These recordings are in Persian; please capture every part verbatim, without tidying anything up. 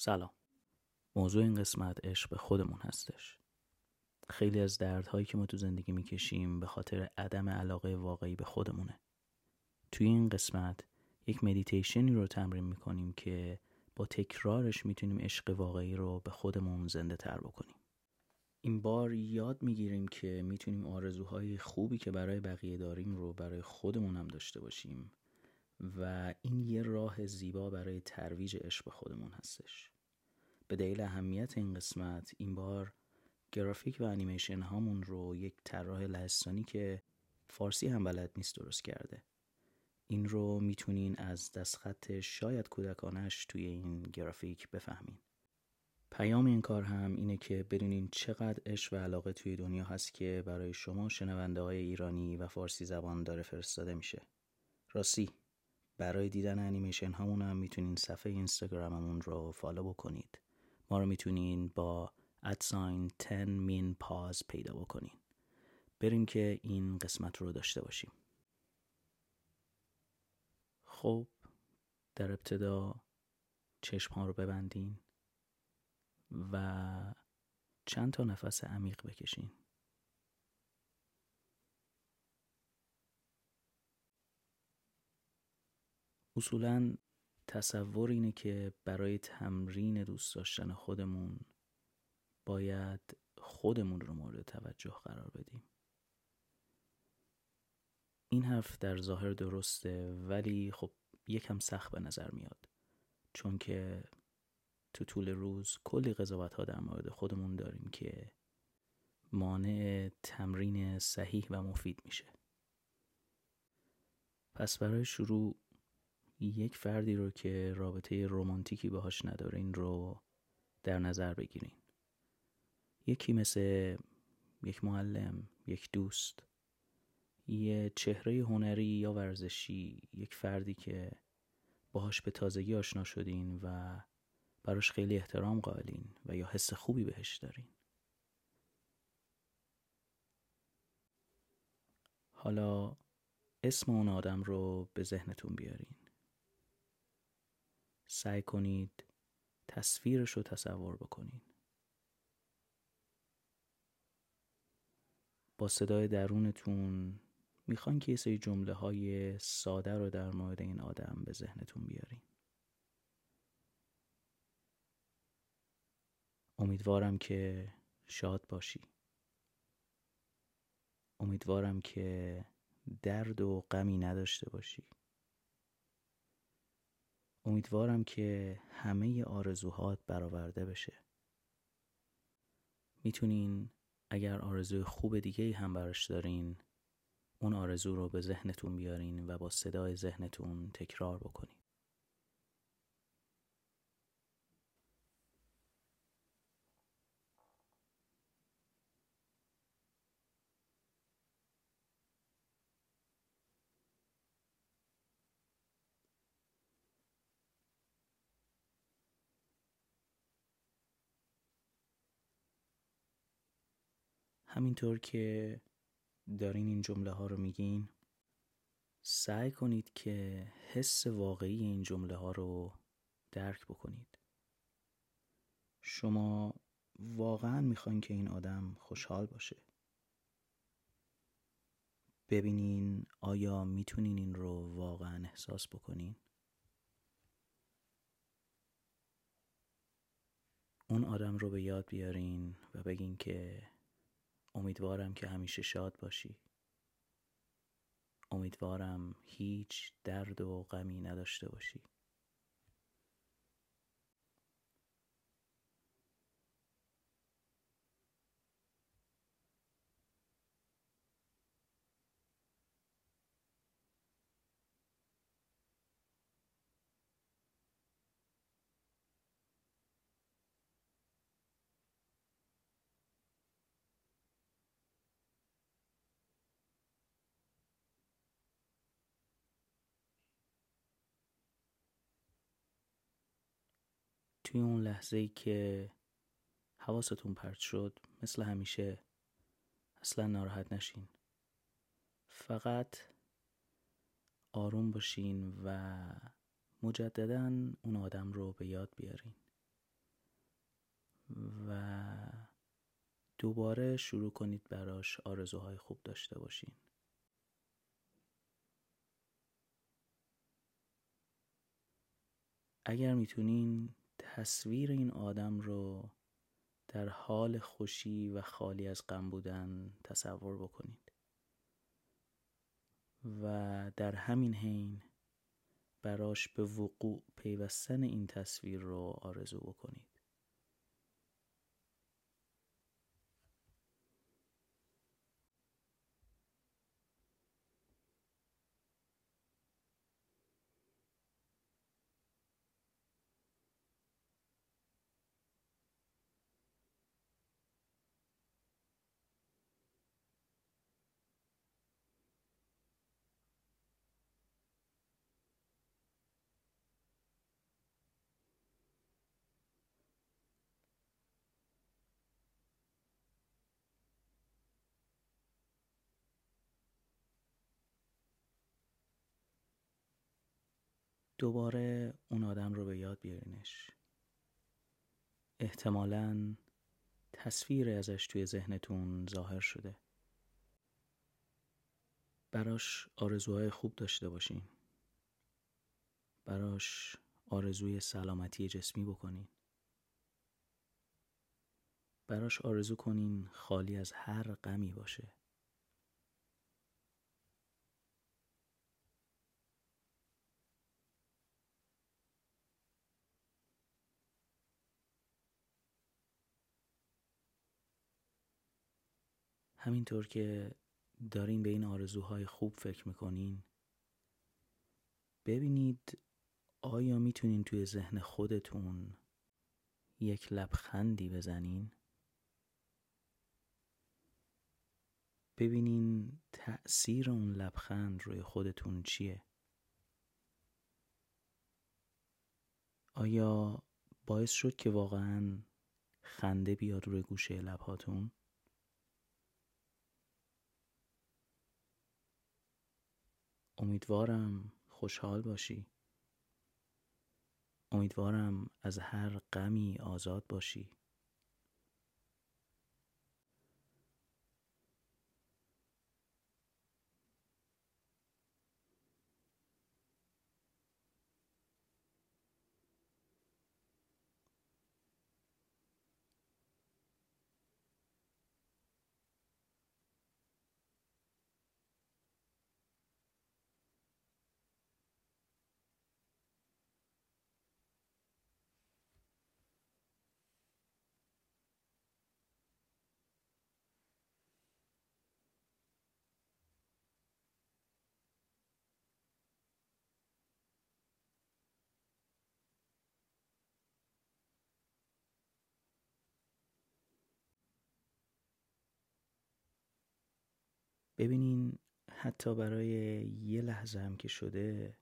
سلام. موضوع این قسمت عشق به خودمون هستش. خیلی از دردهایی که ما تو زندگی میکشیم به خاطر عدم علاقه واقعی به خودمونه. توی این قسمت یک مدیتیشنی رو تمرین میکنیم که با تکرارش میتونیم عشق واقعی رو به خودمون زنده تر بکنیم. این بار یاد میگیریم که میتونیم آرزوهای خوبی که برای بقیه داریم رو برای خودمون هم داشته باشیم و این یه راه زیبا برای ترویج عشق به خودمون هستش. به دلیل اهمیت این قسمت این بار گرافیک و انیمیشن هامون رو یک طراح لهستانی که فارسی هم بلد نیست درست کرده. این رو میتونین از دستخط شاید کودکانش توی این گرافیک بفهمین. پیام این کار هم اینه که بدونین چقدر عشق و علاقه توی دنیا هست که برای شما شنونده های ایرانی و فارسی زبان داره فرستاده میشه. راستی برای دیدن انیمیشن هامون هم میتونین صفحه اینستاگراممون رو فالو بکنید. ما رو میتونین با ادساین ده min pause پیدا بکنین. بریم که این قسمت رو داشته باشیم. خب در ابتدا چشم ها رو ببندین و چند تا نفس عمیق بکشین. اصولاً تصور اینه که برای تمرین دوست داشتن خودمون باید خودمون رو مورد توجه قرار بدیم. این حرف در ظاهر درسته ولی خب یکم سخت به نظر میاد، چون که تو طول روز کلی قضاوت ها در مورد خودمون داریم که مانع تمرین صحیح و مفید میشه. پس برای شروع یک فردی رو که رابطه رمانتیکی باهاش ندارین رو در نظر بگیرین. یکی مثل یک معلم، یک دوست، یه چهره هنری یا ورزشی، یک فردی که باهاش به تازگی آشنا شدین و براش خیلی احترام قائلین و یا حس خوبی بهش دارین. حالا اسم اون آدم رو به ذهنتون بیارین. سعی کنید تصویرش رو تصور بکنین. با صدای درونتون میخوان که یه سری جمله های ساده رو در مورد این آدم به ذهنتون بیارین. امیدوارم که شاد باشی. امیدوارم که درد و غمی نداشته باشی. امیدوارم که همه آرزوهات برآورده بشه. میتونین اگر آرزوی خوب دیگه هم براش دارین اون آرزو رو به ذهنتون بیارین و با صدای ذهنتون تکرار بکنین. همینطور که دارین این جمله ها رو میگین سعی کنید که حس واقعی این جمله ها رو درک بکنید. شما واقعا میخواین که این آدم خوشحال باشه. ببینین آیا میتونین این رو واقعا احساس بکنین؟ اون آدم رو به یاد بیارین و بگین که امیدوارم که همیشه شاد باشی. امیدوارم هیچ درد و غمی نداشته باشی. توی اون لحظه‌ای که حواستون پرت شد مثل همیشه اصلا ناراحت نشین. فقط آروم باشین و مجدداً اون آدم رو به یاد بیارین. و دوباره شروع کنید براش آرزوهای خوب داشته باشین. اگر میتونین تصویر این آدم رو در حال خوشی و خالی از غم بودن تصور بکنید و در همین حین براش به وقوع پیوستن این تصویر رو آرزو بکنید. دوباره اون آدم رو به یاد بیارینش. احتمالاً تصویر ازش توی ذهنتون ظاهر شده. براش آرزوهای خوب داشته باشین. براش آرزوی سلامتی جسمی بکنین. براش آرزو کنین خالی از هر غمی باشه. همینطور که دارین به این آرزوهای خوب فکر میکنین، ببینید آیا میتونین توی ذهن خودتون یک لبخندی بزنین؟ ببینین تأثیر اون لبخند روی خودتون چیه؟ آیا باعث شد که واقعاً خنده بیاد روی گوشه لبهاتون؟ امیدوارم خوشحال باشی. امیدوارم از هر غمی آزاد باشی. ببینین حتی برای یه لحظه هم که شده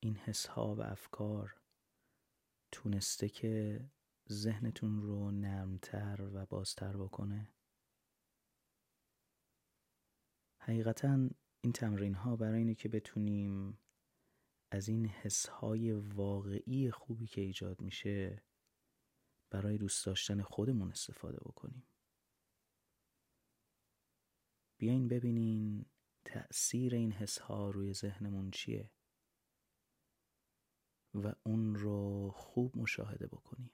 این حس‌ها و افکار تونسته که ذهنتون رو نرمتر و بازتر بکنه. حقیقتاً این تمرین‌ها برای اینه که بتونیم از این حس‌های واقعی خوبی که ایجاد میشه برای دوست داشتن خودمون استفاده بکنیم. بیاین ببینین تأثیر این حس‌ها روی ذهنمون چیه و اون رو خوب مشاهده بکنیم.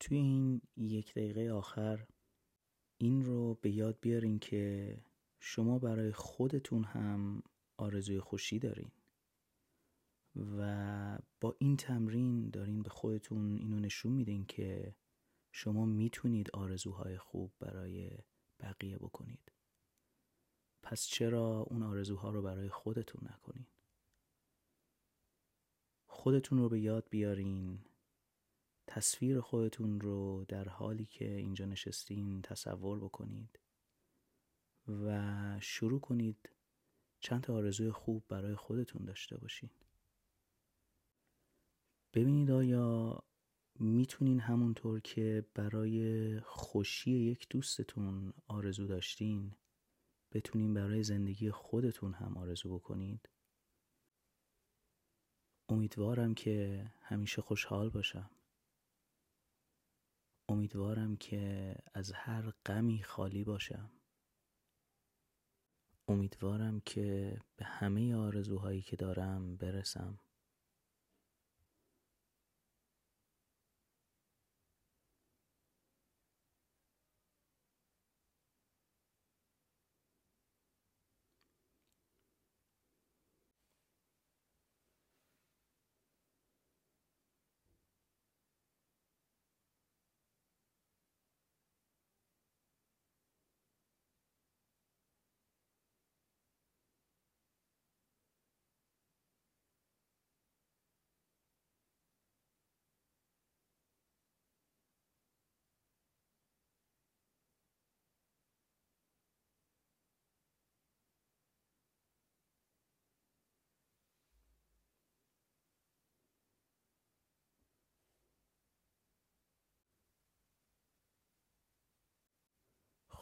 توی این یک دقیقه آخر این رو به یاد بیارین که شما برای خودتون هم آرزوی خوشی دارین و با این تمرین دارین به خودتون اینو نشون میدین که شما میتونید آرزوهای خوب برای بقیه بکنید. پس چرا اون آرزوها رو برای خودتون نکنین؟ خودتون رو به یاد بیارین، تصویر خودتون رو در حالی که اینجا نشستین تصور بکنید و شروع کنید چند تا آرزوی خوب برای خودتون داشته باشین. ببینید آیا میتونین همونطور که برای خوشی یک دوستتون آرزو داشتین بتونین برای زندگی خودتون هم آرزو بکنید؟ امیدوارم که همیشه خوشحال باشم. امیدوارم که از هر غمی خالی باشم. امیدوارم که به همه آرزوهایی که دارم برسم.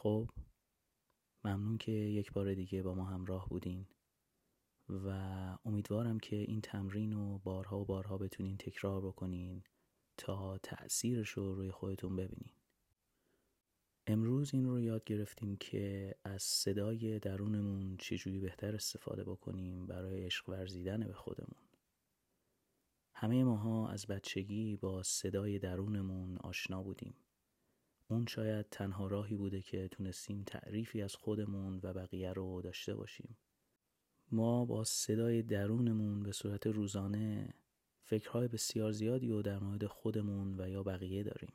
خب ممنون که یک بار دیگه با ما همراه بودین و امیدوارم که این تمرین رو بارها و بارها بتونین تکرار بکنین تا تأثیرش رو روی خودتون ببینین. امروز این رو یاد گرفتیم که از صدای درونمون چجوری بهتر استفاده بکنیم برای عشق ورزیدن به خودمون. همه ماها از بچگی با صدای درونمون آشنا بودیم. اون شاید تنها راهی بوده که تونستیم تعریفی از خودمون و بقیه رو داشته باشیم. ما با صدای درونمون به صورت روزانه فکرهای بسیار زیادی رو در مورد خودمون و یا بقیه داریم.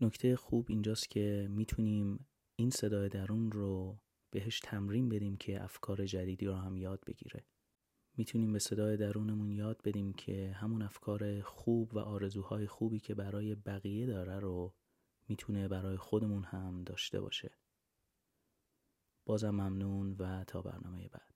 نکته خوب اینجاست که میتونیم این صدای درون رو بهش تمرین بدیم که افکار جدیدی رو هم یاد بگیره. میتونیم به صدای درونمون یاد بدیم که همون افکار خوب و آرزوهای خوبی که برای بقیه داره رو میتونه برای خودمون هم داشته باشه. بازم ممنون و تا برنامه بعد.